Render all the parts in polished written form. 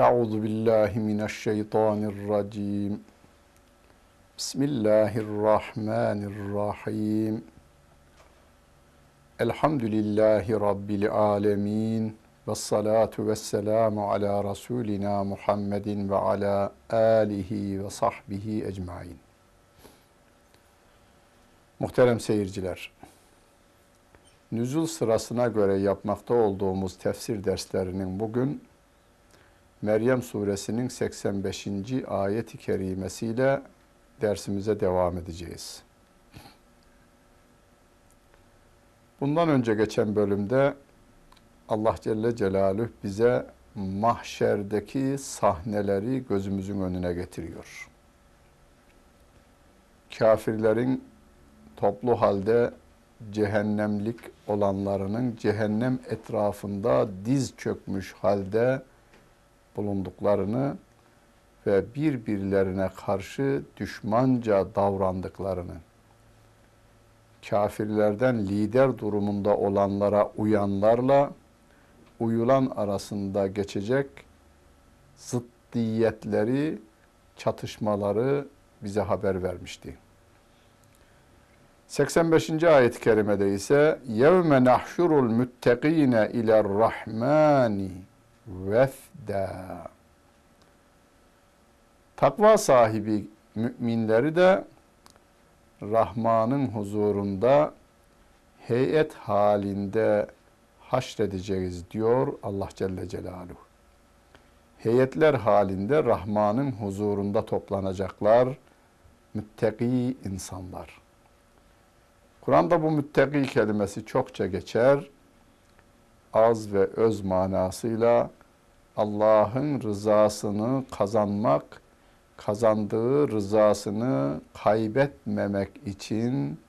Euzu billahi mineşşeytanirracim. Bismillahirrahmanirrahim. Elhamdülillahi Rabbil alemin. Vessalatu vesselamu ala Rasulina Muhammedin ve ala alihi ve sahbihi ecmain. Muhterem seyirciler, nüzul sırasına göre yapmakta olduğumuz tefsir derslerinin bugün Meryem Suresinin 85. ayet-i kerimesiyle dersimize devam edeceğiz. Bundan önce geçen bölümde Allah Celle Celaluhu bize mahşerdeki sahneleri gözümüzün önüne getiriyor. Kafirlerin toplu halde cehennemlik olanlarının cehennem etrafında diz çökmüş halde bulunduklarını ve birbirlerine karşı düşmanca davrandıklarını, kafirlerden lider durumunda olanlara uyanlarla uyulan arasında geçecek zıddiyetleri, çatışmaları bize haber vermişti. 85. ayet-i kerimede ise "Yevme nahşurul müttegîne ilerrahmâni vefdâ." Takva sahibi müminleri de Rahman'ın huzurunda heyet halinde haşredeceğiz diyor Allah Celle Celaluhu. Heyetler halinde Rahman'ın huzurunda toplanacaklar müttaki insanlar. Kur'an'da bu müttaki kelimesi çokça geçer. Az ve öz manasıyla Allah'ın rızasını kazanmak, kazandığı rızasını kaybetmemek için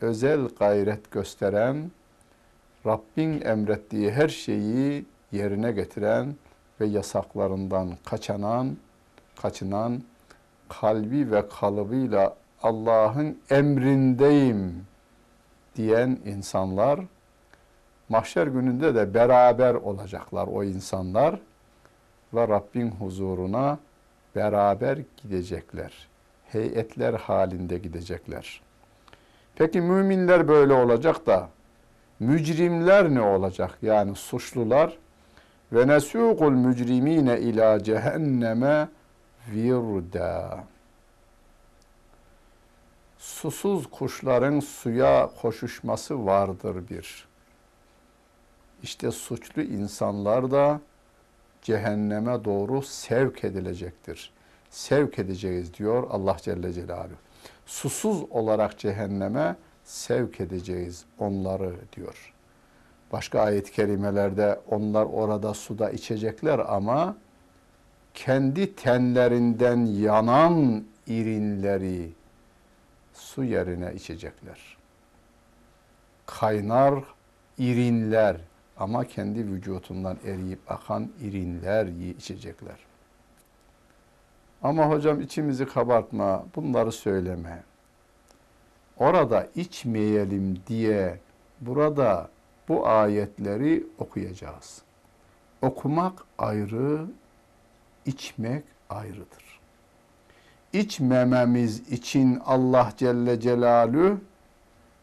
özel gayret gösteren, Rabbin emrettiği her şeyi yerine getiren ve yasaklarından kaçınan, kalbi ve kalıbıyla Allah'ın emrindeyim diyen insanlar, mahşer gününde de beraber olacaklar o insanlar ve Rabbin huzuruna beraber gidecekler. Heyetler halinde gidecekler. Peki müminler böyle olacak da mücrimler ne olacak? Yani suçlular ve nesûkul mücrimîne ilâ cehenneme virdâ. Susuz kuşların suya koşuşması vardır bir. İşte suçlu insanlar da cehenneme doğru sevk edilecektir. Sevk edeceğiz diyor Allah Celle Celaluhu. Susuz olarak cehenneme sevk edeceğiz onları diyor. Başka ayet-i kerimelerde onlar orada suda içecekler ama kendi tenlerinden yanan irinleri su yerine içecekler. Kaynar irinler ama kendi vücutundan eriyip akan irinler içecekler. Ama hocam içimizi kabartma, bunları söyleme. Orada içmeyelim diye burada bu ayetleri okuyacağız. Okumak ayrı, içmek ayrıdır. İçmememiz için Allah Celle Celaluhu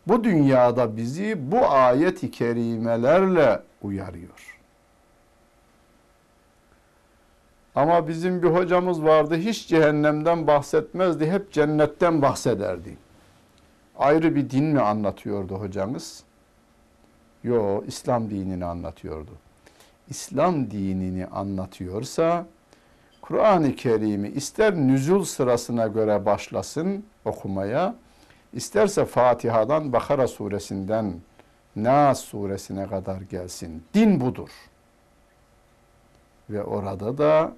bu dünyada bizi bu ayet-i kerimelerle uyarıyor. Ama bizim bir hocamız vardı, hiç cehennemden bahsetmezdi, hep cennetten bahsederdi. Ayrı bir din mi anlatıyordu hocamız? Yo, İslam dinini anlatıyordu. İslam dinini anlatıyorsa, Kur'an-ı Kerim'i ister nüzul sırasına göre başlasın okumaya, İsterse Fatiha'dan Bakara suresinden Nas suresine kadar gelsin. Din budur. Ve orada da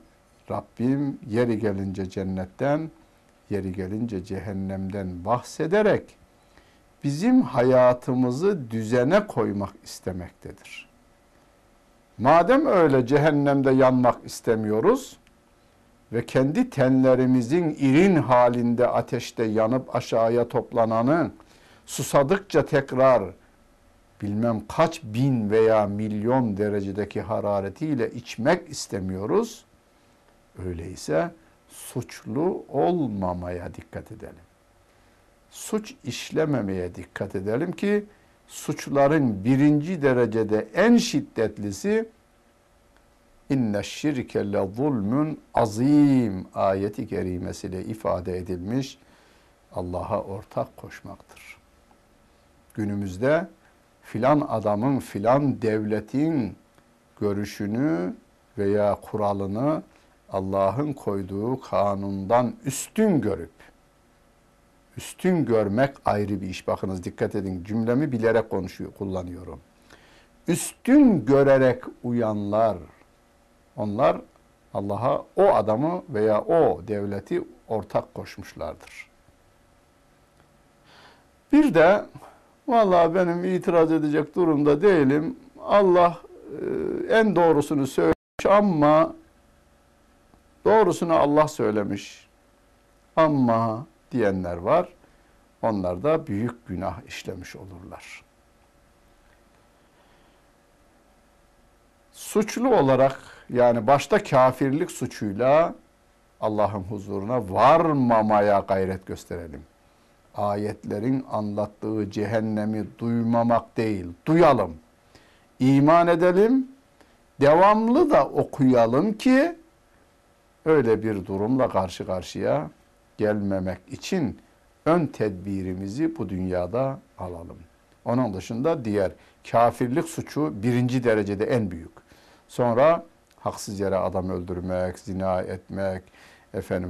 Rabbim yeri gelince cennetten, yeri gelince cehennemden bahsederek bizim hayatımızı düzene koymak istemektedir. Madem öyle cehennemde yanmak istemiyoruz ve kendi tenlerimizin irin halinde ateşte yanıp aşağıya toplananı, susadıkça tekrar bilmem kaç bin veya milyon derecedeki hararetiyle içmek istemiyoruz. Öyleyse suçlu olmamaya dikkat edelim. Suç işlememeye dikkat edelim ki suçların birinci derecede en şiddetlisi İnne şirke le zulmün azim ayeti kerimesiyle ifade edilmiş Allah'a ortak koşmaktır. Günümüzde filan adamın filan devletin görüşünü veya kuralını Allah'ın koyduğu kanundan üstün görüp, üstün görmek ayrı bir iş. Bakınız dikkat edin, cümlemi bilerek kullanıyorum. Üstün görerek uyanlar, onlar Allah'a o adamı veya o devleti ortak koşmuşlardır. Bir de vallahi benim itiraz edecek durumda değilim. Allah en doğrusunu söylemiş ama doğrusunu Allah söylemiş ama diyenler var. Onlar da büyük günah işlemiş olurlar. Suçlu olarak yani başta kafirlik suçuyla Allah'ın huzuruna varmamaya gayret gösterelim. Ayetlerin anlattığı cehennemi duymamak değil, duyalım. İman edelim, devamlı da okuyalım ki öyle bir durumla karşı karşıya gelmemek için ön tedbirimizi bu dünyada alalım. Onun dışında diğer kafirlik suçu birinci derecede en büyük. Sonra haksız yere adam öldürmek, zina etmek,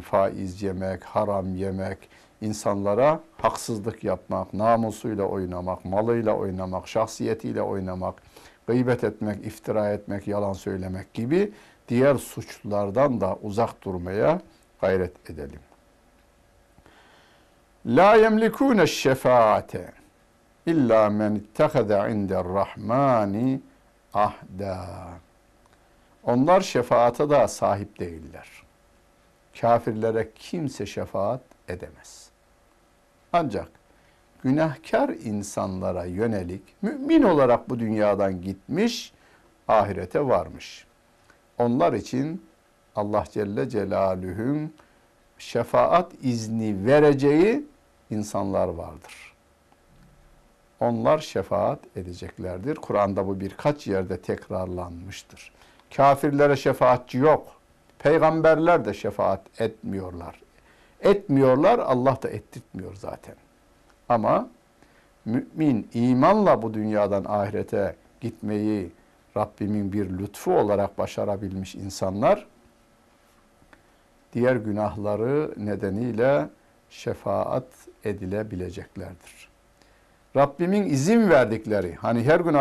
faiz yemek, haram yemek, insanlara haksızlık yapmak, namusuyla oynamak, malıyla oynamak, şahsiyetiyle oynamak, gıybet etmek, iftira etmek, yalan söylemek gibi diğer suçlardan da uzak durmaya gayret edelim. La yemlikune şefaate illa men ittahaza inde'r-Rahmani ahda. Onlar şefaata da sahip değiller. Kafirlere kimse şefaat edemez. Ancak günahkar insanlara yönelik mümin olarak bu dünyadan gitmiş, ahirete varmış. Onlar için Allah Celle Celaluhu'nun şefaat izni vereceği insanlar vardır. Onlar şefaat edeceklerdir. Kur'an'da bu birkaç yerde tekrarlanmıştır. Kafirlere şefaatçi yok. Peygamberler de şefaat etmiyorlar. Etmiyorlar, Allah da ettirtmiyor zaten. Ama mümin imanla bu dünyadan ahirete gitmeyi Rabbimin bir lütfu olarak başarabilmiş insanlar, diğer günahları nedeniyle şefaat edilebileceklerdir. Rabbimin izin verdikleri, hani her gün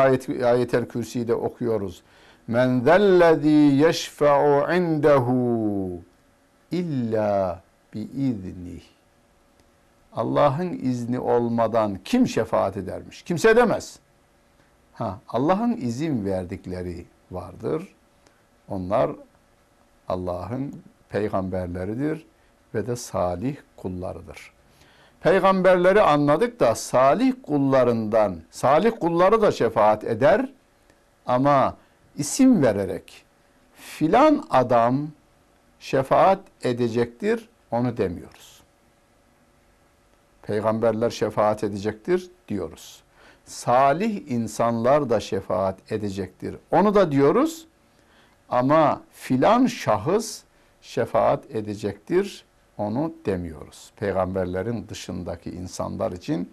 ayet-el kürsüyü de okuyoruz. Men zellezî yeşfe'u indehu illa biiznih. Allah'ın izni olmadan kim şefaat edermiş? Kimse edemez. Allah'ın izin verdikleri vardır. Onlar Allah'ın peygamberleridir ve de salih kullarıdır. Peygamberleri anladık da salih kullarından, salih kulları da şefaat eder ama isim vererek filan adam şefaat edecektir onu demiyoruz. Peygamberler şefaat edecektir diyoruz. Salih insanlar da şefaat edecektir onu da diyoruz ama filan şahıs şefaat edecektir onu demiyoruz. Peygamberlerin dışındaki insanlar için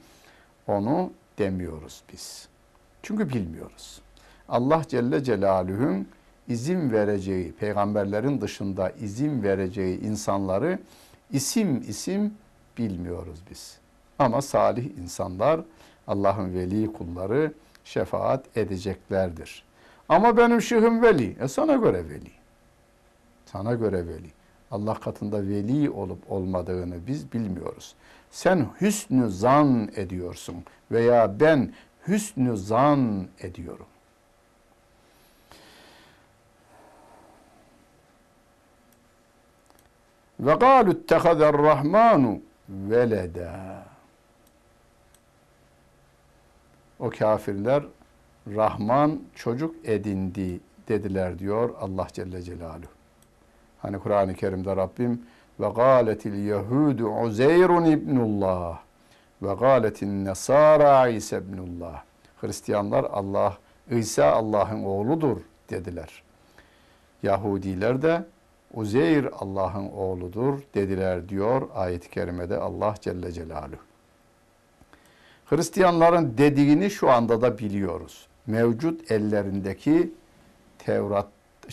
onu demiyoruz biz. Çünkü bilmiyoruz. Allah Celle Celaluhu'nun izin vereceği, peygamberlerin dışında izin vereceği insanları isim bilmiyoruz biz. Ama salih insanlar, Allah'ın veli kulları şefaat edeceklerdir. Ama benim şeyhim veli. Sana göre veli. Sana göre veli. Allah katında veli olup olmadığını biz bilmiyoruz. Sen hüsnü zan ediyorsun veya ben hüsnü zan ediyorum. Ve galu ittahaza'r-Rahmanu veleda. O kafirler Rahman çocuk edindi dediler diyor Allah Celle Celaluhu. Hani Kur'an-ı Kerim'de Rabbim ve gâletil yehûdü uzeyrun ibnullah ve gâletin nesâra İsa ibnullah. Hristiyanlar Allah, İsa Allah'ın oğludur dediler. Yahudiler de Uzeyr Allah'ın oğludur dediler diyor ayet-i kerimede Allah Celle Celaluhu. Hristiyanların dediğini şu anda da biliyoruz. Mevcut ellerindeki Tevrat,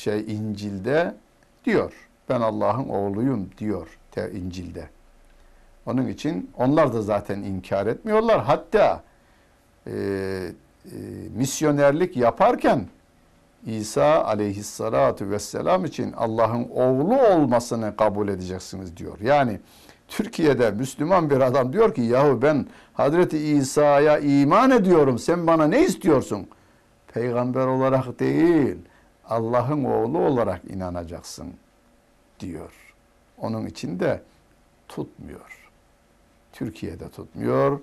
İncil'de diyor. Ben Allah'ın oğluyum diyor İncil'de. Onun için onlar da zaten inkar etmiyorlar. Hatta misyonerlik yaparken İsa aleyhissalatu vesselam için Allah'ın oğlu olmasını kabul edeceksiniz diyor. Yani Türkiye'de Müslüman bir adam diyor ki yahu ben Hazreti İsa'ya iman ediyorum. Sen bana ne istiyorsun? Peygamber olarak değil, Allah'ın oğlu olarak inanacaksın diyor. Onun için de tutmuyor. Türkiye'de tutmuyor,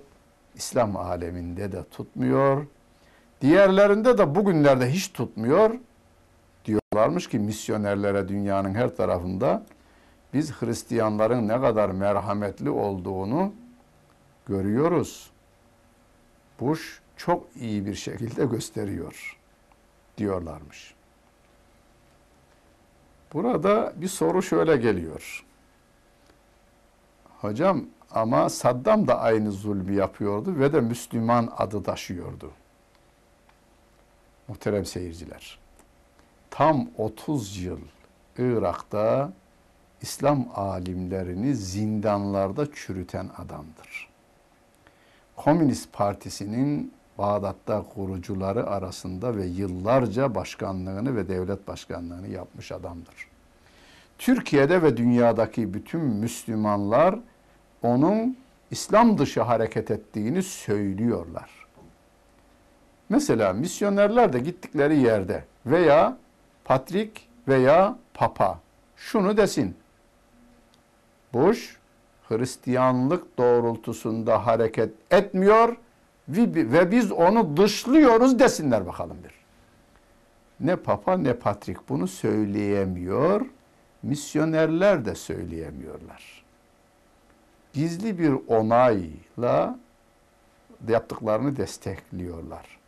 İslam aleminde de tutmuyor. Diğerlerinde de bugünlerde hiç tutmuyor. Diyorlarmış ki misyonerlere dünyanın her tarafında biz Hristiyanların ne kadar merhametli olduğunu görüyoruz. Bush çok iyi bir şekilde gösteriyor diyorlarmış. Burada bir soru şöyle geliyor. Hocam ama Saddam da aynı zulmü yapıyordu ve de Müslüman adı taşıyordu. Muhterem seyirciler, tam 30 yıl Irak'ta İslam alimlerini zindanlarda çürüten adamdır. Komünist Partisi'nin Bağdat'ta kurucuları arasında ve yıllarca başkanlığını ve devlet başkanlığını yapmış adamdır. Türkiye'de ve dünyadaki bütün Müslümanlar onun İslam dışı hareket ettiğini söylüyorlar. Mesela misyonerler de gittikleri yerde veya Patrik veya Papa şunu desin. Bush Hristiyanlık doğrultusunda hareket etmiyor ve biz onu dışlıyoruz desinler bakalım bir. Ne Papa ne Patrik bunu söyleyemiyor. Misyonerler de söyleyemiyorlar. Gizli bir onayla yaptıklarını destekliyorlar.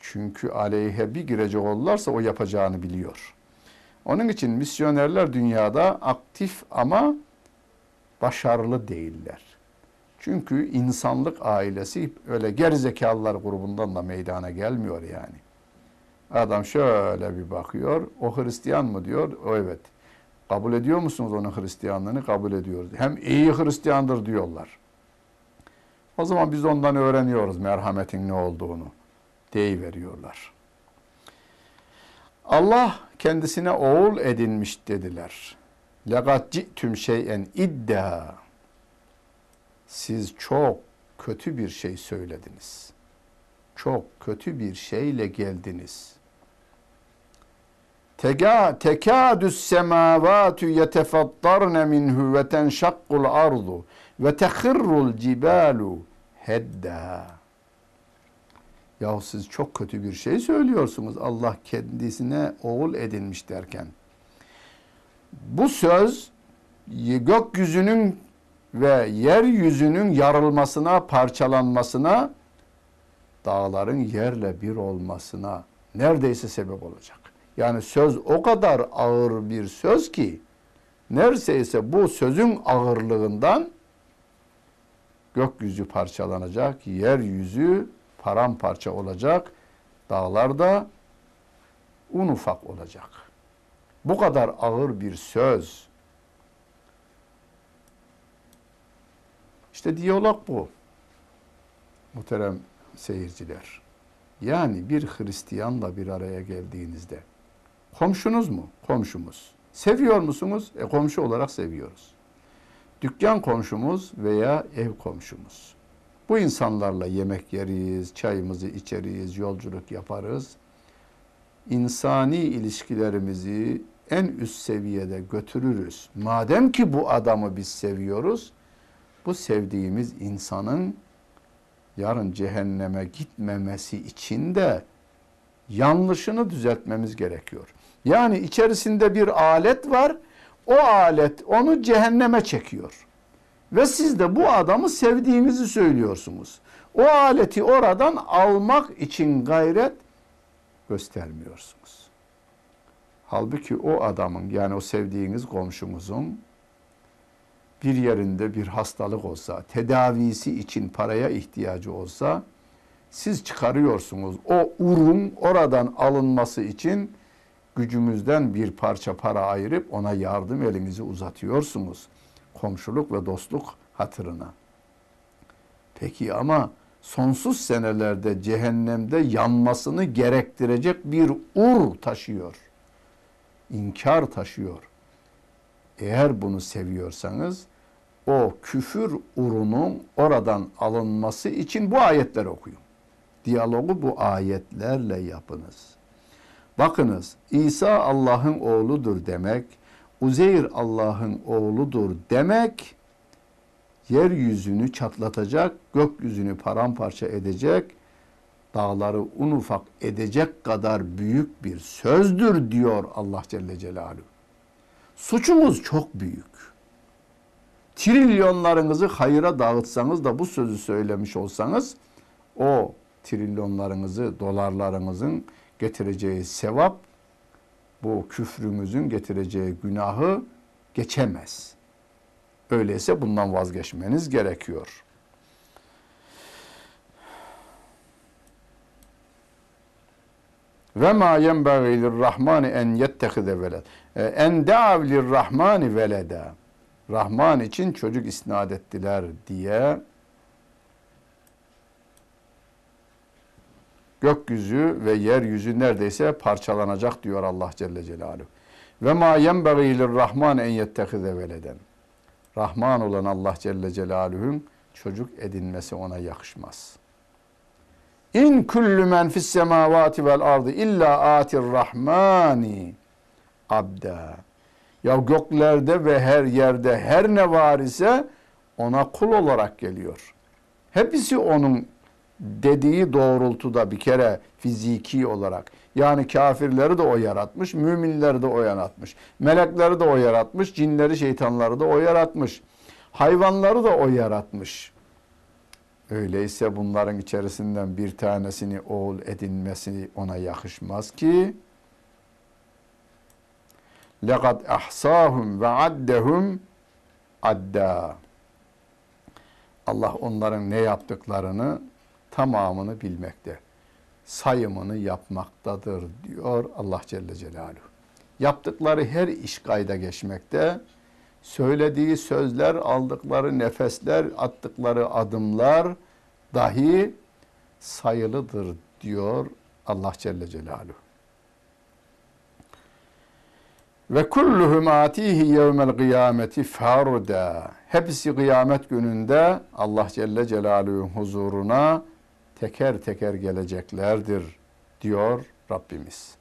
Çünkü aleyhe bir girecek olurlarsa o yapacağını biliyor. Onun için misyonerler dünyada aktif ama başarılı değiller. Çünkü insanlık ailesi öyle gerizekalılar grubundan da meydana gelmiyor yani. Adam şöyle bir bakıyor, o Hristiyan mı diyor, o evet. Kabul ediyor musunuz onun Hristiyanlığını? Kabul ediyoruz. Hem iyi Hristiyandır diyorlar. O zaman biz ondan öğreniyoruz merhametin ne olduğunu. Deyiveriyorlar. Allah kendisine oğul edinmiş dediler. لَقَدْ جِئْتُمْ شَيْئًا اِدَّا Siz çok kötü bir şey söylediniz. Çok kötü bir şeyle geldiniz. تَكَادُ السَّمَاوَاتُ يَتَفَطَّرْنَ مِنْهُ وَتَنْشَقُّ الْأَرْضُ وَتَخِرُّ الْجِبَالُ هَدَّا Yahu siz çok kötü bir şey söylüyorsunuz Allah kendisine oğul edinmiş derken. Bu söz gökyüzünün ve yeryüzünün yarılmasına, parçalanmasına, dağların yerle bir olmasına neredeyse sebep olacak. Yani söz o kadar ağır bir söz ki neredeyse bu sözün ağırlığından gökyüzü parçalanacak, yeryüzü paramparça olacak, dağlar da un ufak olacak. Bu kadar ağır bir söz. İşte diyalog bu. Muhterem seyirciler. Yani bir Hristiyanla bir araya geldiğinizde, komşunuz mu? Komşumuz. Seviyor musunuz? Komşu olarak seviyoruz. Dükkan komşumuz veya ev komşumuz. Bu insanlarla yemek yeriz, çayımızı içeriz, yolculuk yaparız. İnsani ilişkilerimizi en üst seviyede götürürüz. Madem ki bu adamı biz seviyoruz, bu sevdiğimiz insanın yarın cehenneme gitmemesi için de yanlışını düzeltmemiz gerekiyor. Yani içerisinde bir alet var, o alet onu cehenneme çekiyor. Ve siz de bu adamı sevdiğinizi söylüyorsunuz. O aleti oradan almak için gayret göstermiyorsunuz. Halbuki o adamın, yani o sevdiğiniz komşumuzun bir yerinde bir hastalık olsa, tedavisi için paraya ihtiyacı olsa, siz çıkarıyorsunuz. O ürün oradan alınması için gücümüzden bir parça para ayırıp ona yardım elinizi uzatıyorsunuz. Komşuluk ve dostluk hatırına. Peki ama sonsuz senelerde cehennemde yanmasını gerektirecek bir ur taşıyor. İnkar taşıyor. Eğer bunu seviyorsanız o küfür urunun oradan alınması için bu ayetleri okuyun. Diyalogu bu ayetlerle yapınız. Bakınız, İsa Allah'ın oğludur demek, Uzeyr Allah'ın oğludur demek, yeryüzünü çatlatacak, gökyüzünü paramparça edecek, dağları un ufak edecek kadar büyük bir sözdür diyor Allah Celle Celaluhu. Suçumuz çok büyük. Trilyonlarınızı hayıra dağıtsanız da bu sözü söylemiş olsanız, o trilyonlarınızı, dolarlarınızın getireceği sevap, bu küfrümüzün getireceği günahı geçemez. Öyleyse bundan vazgeçmeniz gerekiyor. Ve ma yenbeğilir rahmani en yettehize veled. En deavlir rahmani velede. Rahman için çocuk isnat ettiler diye gökyüzü ve yeryüzü neredeyse parçalanacak diyor Allah Celle Celaluhu. Ve ma yenbeğilir rahman en yettehize veleden. Rahman olan Allah Celle Celaluhu'nun çocuk edinmesi ona yakışmaz. İn küllü men fis semavati vel ardı illa atir rahmani abda. Ya göklerde ve her yerde her ne var ise ona kul olarak geliyor. Hepsi onun dediği doğrultuda bir kere fiziki olarak. Yani kafirleri de o yaratmış, müminleri de o yaratmış, melekleri de o yaratmış, cinleri, şeytanları da o yaratmış, hayvanları da o yaratmış. Öyleyse bunların içerisinden bir tanesini oğul edinmesi ona yakışmaz ki. لَقَدْ اَحْسَاهُمْ وَعَدَّهُمْ عَدَّا. Allah onların ne yaptıklarını tamamını bilmekte, sayımını yapmaktadır diyor Allah Celle Celaluhu. Yaptıkları her iş kayda geçmekte, söylediği sözler, aldıkları nefesler, attıkları adımlar dahi sayılıdır diyor Allah Celle Celaluhu. Ve kulluhum atihi yevmel kıyameti farda. Hepsi kıyamet gününde Allah Celle Celaluhu'nun huzuruna teker teker geleceklerdir diyor Rabbimiz.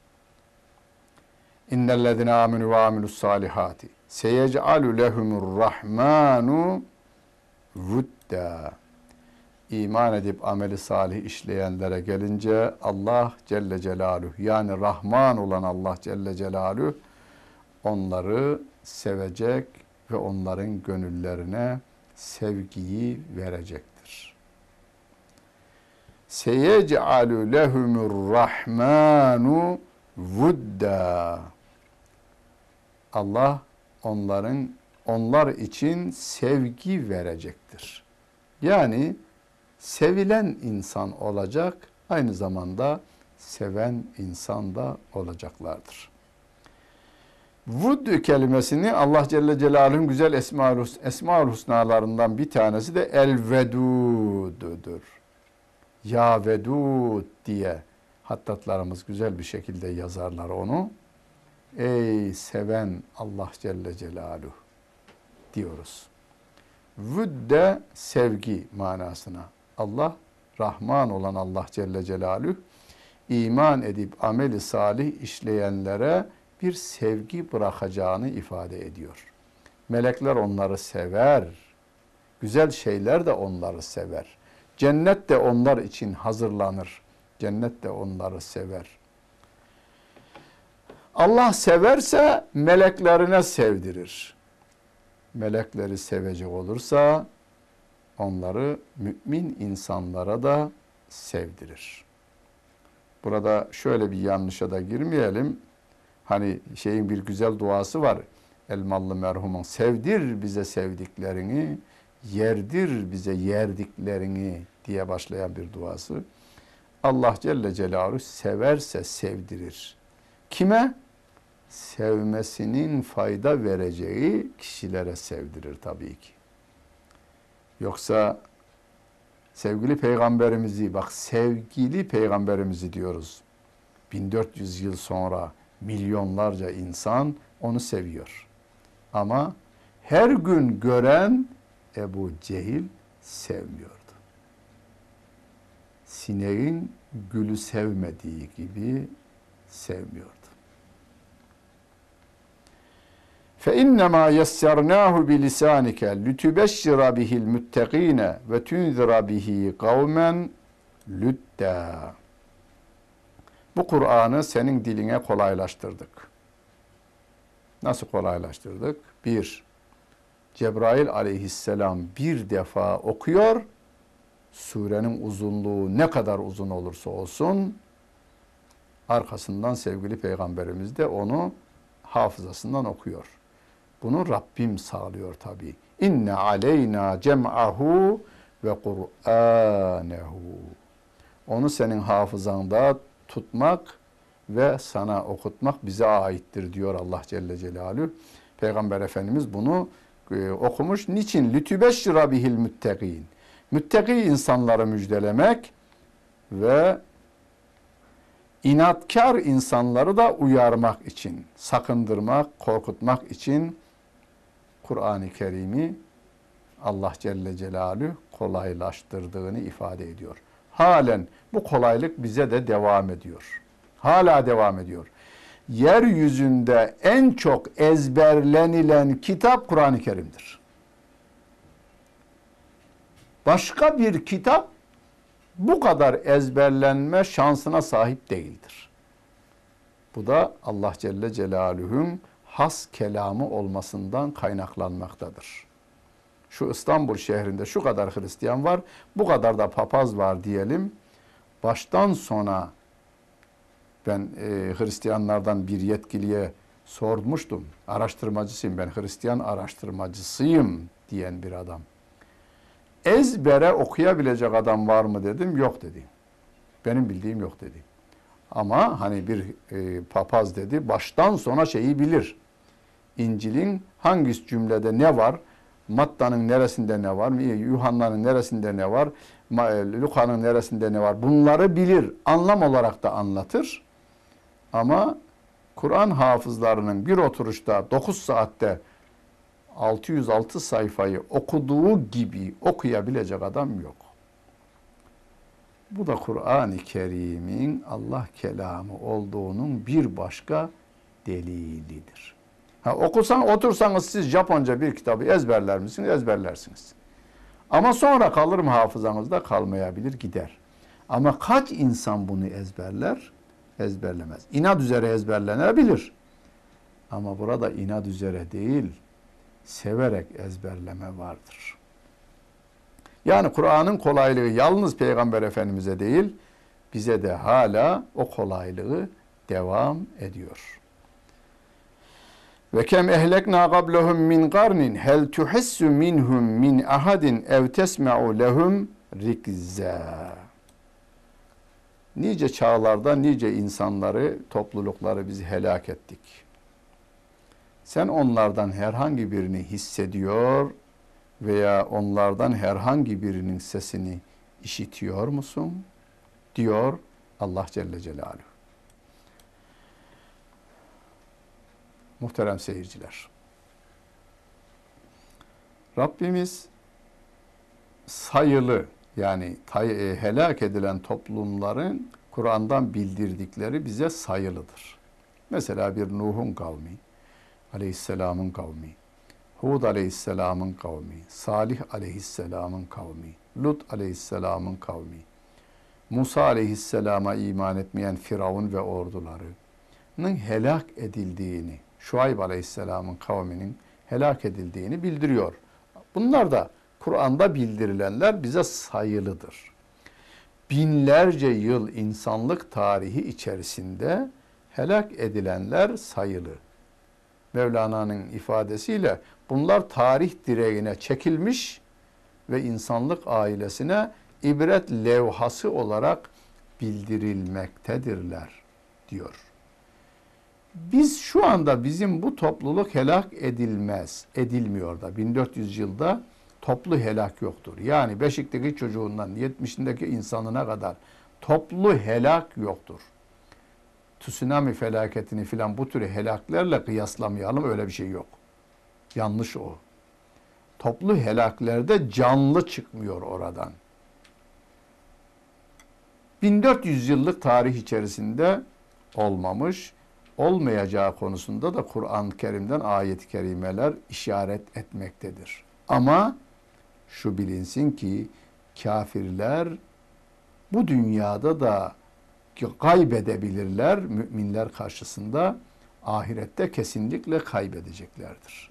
İnnellezine aminu ve amilussalihati seyec'alu lehumurrahmanu vudda. İman edip ameli salih işleyenlere gelince Allah Celle Celaluhu, yani Rahman olan Allah Celle Celaluhu onları sevecek ve onların gönüllerine sevgiyi verecektir. Seyec'alü lehumurrahmanu vudda. Allah onlar için sevgi verecektir. Yani sevilen insan olacak, aynı zamanda seven insan da olacaklardır. Vud kelimesini Allah Celle Celaluhu'nun güzel Esma-ül Husnalarından bir tanesi de El-Vedud'dur. Ya Vedud diye hattatlarımız güzel bir şekilde yazarlar onu. Ey seven Allah Celle Celaluhu diyoruz. Vud de sevgi manasına. Allah, Rahman olan Allah Celle Celaluhu, iman edip ameli salih işleyenlere bir sevgi bırakacağını ifade ediyor. Melekler onları sever. Güzel şeyler de onları sever. Cennet de onlar için hazırlanır. Cennet de onları sever. Allah severse meleklerine sevdirir. Melekleri sevecek olursa onları mümin insanlara da sevdirir. Burada şöyle bir yanlışa da girmeyelim. Hani şeyin bir güzel duası var. Elmallı merhumun, sevdir bize sevdiklerini, yerdir bize yerdiklerini diye başlayan bir duası. Allah Celle Celaluhu severse sevdirir. Kime? Sevmesinin fayda vereceği kişilere sevdirir tabii ki. Yoksa sevgili peygamberimizi, bak sevgili peygamberimizi diyoruz. 1400 yıl sonra milyonlarca insan onu seviyor. Ama her gün gören Ebu Cehil sevmiyordu. Sineğin gülü sevmediği gibi sevmiyordu. فَاِنَّمَا يَسَّرْنَاهُ بِلِسَانِكَ لِتُبَشِّرَ بِهِ الْمُتَّقِينَ وَتُنْذِرَ بِهِ قَوْمًا لُدَّا. Bu Kur'an'ı senin diline kolaylaştırdık. Nasıl kolaylaştırdık? Bir, Cebrail aleyhisselam bir defa okuyor. Surenin uzunluğu ne kadar uzun olursa olsun, arkasından sevgili peygamberimiz de onu hafızasından okuyor. Bunu Rabbim sağlıyor tabii. İnne aleyna cem'ahu ve Kur'anehu. Onu senin hafızanda tutmak ve sana okutmak bize aittir diyor Allah Celle Celaluhu. Peygamber Efendimiz bunu okumuş. Niçin? Lütübeşşira bihil müttegin. Müttaki insanları müjdelemek ve inatkar insanları da uyarmak için, sakındırmak, korkutmak için Kur'an-ı Kerim'i Allah Celle Celaluhu kolaylaştırdığını ifade ediyor. Halen bu kolaylık bize de devam ediyor. Hala devam ediyor. Yeryüzünde en çok ezberlenilen kitap Kur'an-ı Kerim'dir. Başka bir kitap bu kadar ezberlenme şansına sahip değildir. Bu da Allah Celle Celaluhu'nun has kelamı olmasından kaynaklanmaktadır. Şu İstanbul şehrinde şu kadar Hristiyan var, bu kadar da papaz var diyelim. Baştan sona ben Hristiyanlardan bir yetkiliye sormuştum. Araştırmacısıyım ben, Hristiyan araştırmacısıyım diyen bir adam. Ezbere okuyabilecek adam var mı dedim, yok dedi. Benim bildiğim yok dedi. Ama hani bir papaz dedi, baştan sona şeyi bilir. İncil'in hangi cümlede ne var, Matta'nın neresinde ne var, Yuhanna'nın neresinde ne var, Luka'nın neresinde ne var, bunları bilir. Anlam olarak da anlatır. Ama Kur'an hafızlarının bir oturuşta 9 saatte 606 sayfayı okuduğu gibi okuyabilecek adam yok. Bu da Kur'an-ı Kerim'in Allah kelamı olduğunun bir başka delilidir. Ha, otursanız siz Japonca bir kitabı ezberler misiniz? Ezberlersiniz. Ama sonra kalır mı hafızanızda? Kalmayabilir, gider. Ama kaç insan bunu ezberler? Ezberlemez. İnat üzere ezberlenebilir. Ama burada inat üzere değil, severek ezberleme vardır. Yani Kur'an'ın kolaylığı yalnız Peygamber Efendimiz'e değil, bize de hala o kolaylığı devam ediyor. Ve kem ehlekna qablehum min qarnin hel tuhissu minhum min ahadin ev tesma'u lehum rikza. Nice çağlarda nice insanları, toplulukları biz helak ettik. Sen onlardan herhangi birini hissediyor veya onlardan herhangi birinin sesini işitiyor musun? Diyor Allah Celle Celaluhu. Muhterem seyirciler, Rabbimiz sayılı, yani helak edilen toplumların Kur'an'dan bildirdikleri bize sayılıdır. Mesela bir Nuh'un kavmi, Aleyhisselam'ın kavmi, Hud Aleyhisselam'ın kavmi, Salih Aleyhisselam'ın kavmi, Lut Aleyhisselam'ın kavmi, Musa Aleyhisselam'a iman etmeyen Firavun ve orduları, helak edildiğini, Şuayb Aleyhisselam'ın kavminin helak edildiğini bildiriyor. Bunlar da Kur'an'da bildirilenler bize sayılıdır. Binlerce yıl insanlık tarihi içerisinde helak edilenler sayılı. Mevlana'nın ifadesiyle bunlar tarih direğine çekilmiş ve insanlık ailesine ibret levhası olarak bildirilmektedirler diyor. Biz şu anda bizim bu topluluk helak edilmiyor da. 1400 yılda toplu helak yoktur. Yani 5'teki çocuğundan 70'indeki insanına kadar toplu helak yoktur. Tsunami felaketini filan bu tür helaklerle kıyaslamayalım, öyle bir şey yok. Yanlış o. Toplu helaklerde canlı çıkmıyor oradan. 1400 yıllık tarih içerisinde olmamış, olmayacağı konusunda da Kur'an-ı Kerim'den ayet-i kerimeler işaret etmektedir. Ama şu bilinsin ki kafirler bu dünyada da kaybedebilirler, müminler karşısında ahirette kesinlikle kaybedeceklerdir.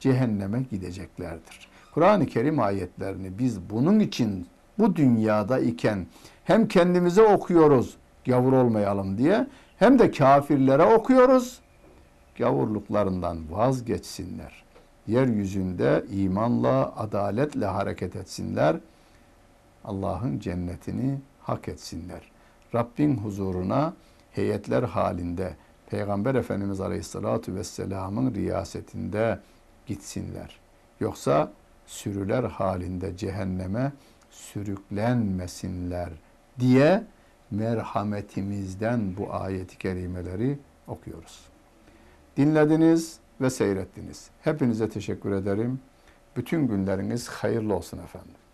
Cehenneme gideceklerdir. Kur'an-ı Kerim ayetlerini biz bunun için bu dünyada iken hem kendimize okuyoruz gavur olmayalım diye, hem de kafirlere okuyoruz gavurluklarından vazgeçsinler. Yeryüzünde imanla, adaletle hareket etsinler. Allah'ın cennetini hak etsinler. Rabbin huzuruna heyetler halinde, Peygamber Efendimiz Aleyhisselatü Vesselam'ın riyasetinde gitsinler. Yoksa sürüler halinde cehenneme sürüklenmesinler diye merhametimizden bu ayet-i kerimeleri okuyoruz. Dinlediniz ve seyrettiniz. Hepinize teşekkür ederim. Bütün günleriniz hayırlı olsun efendim.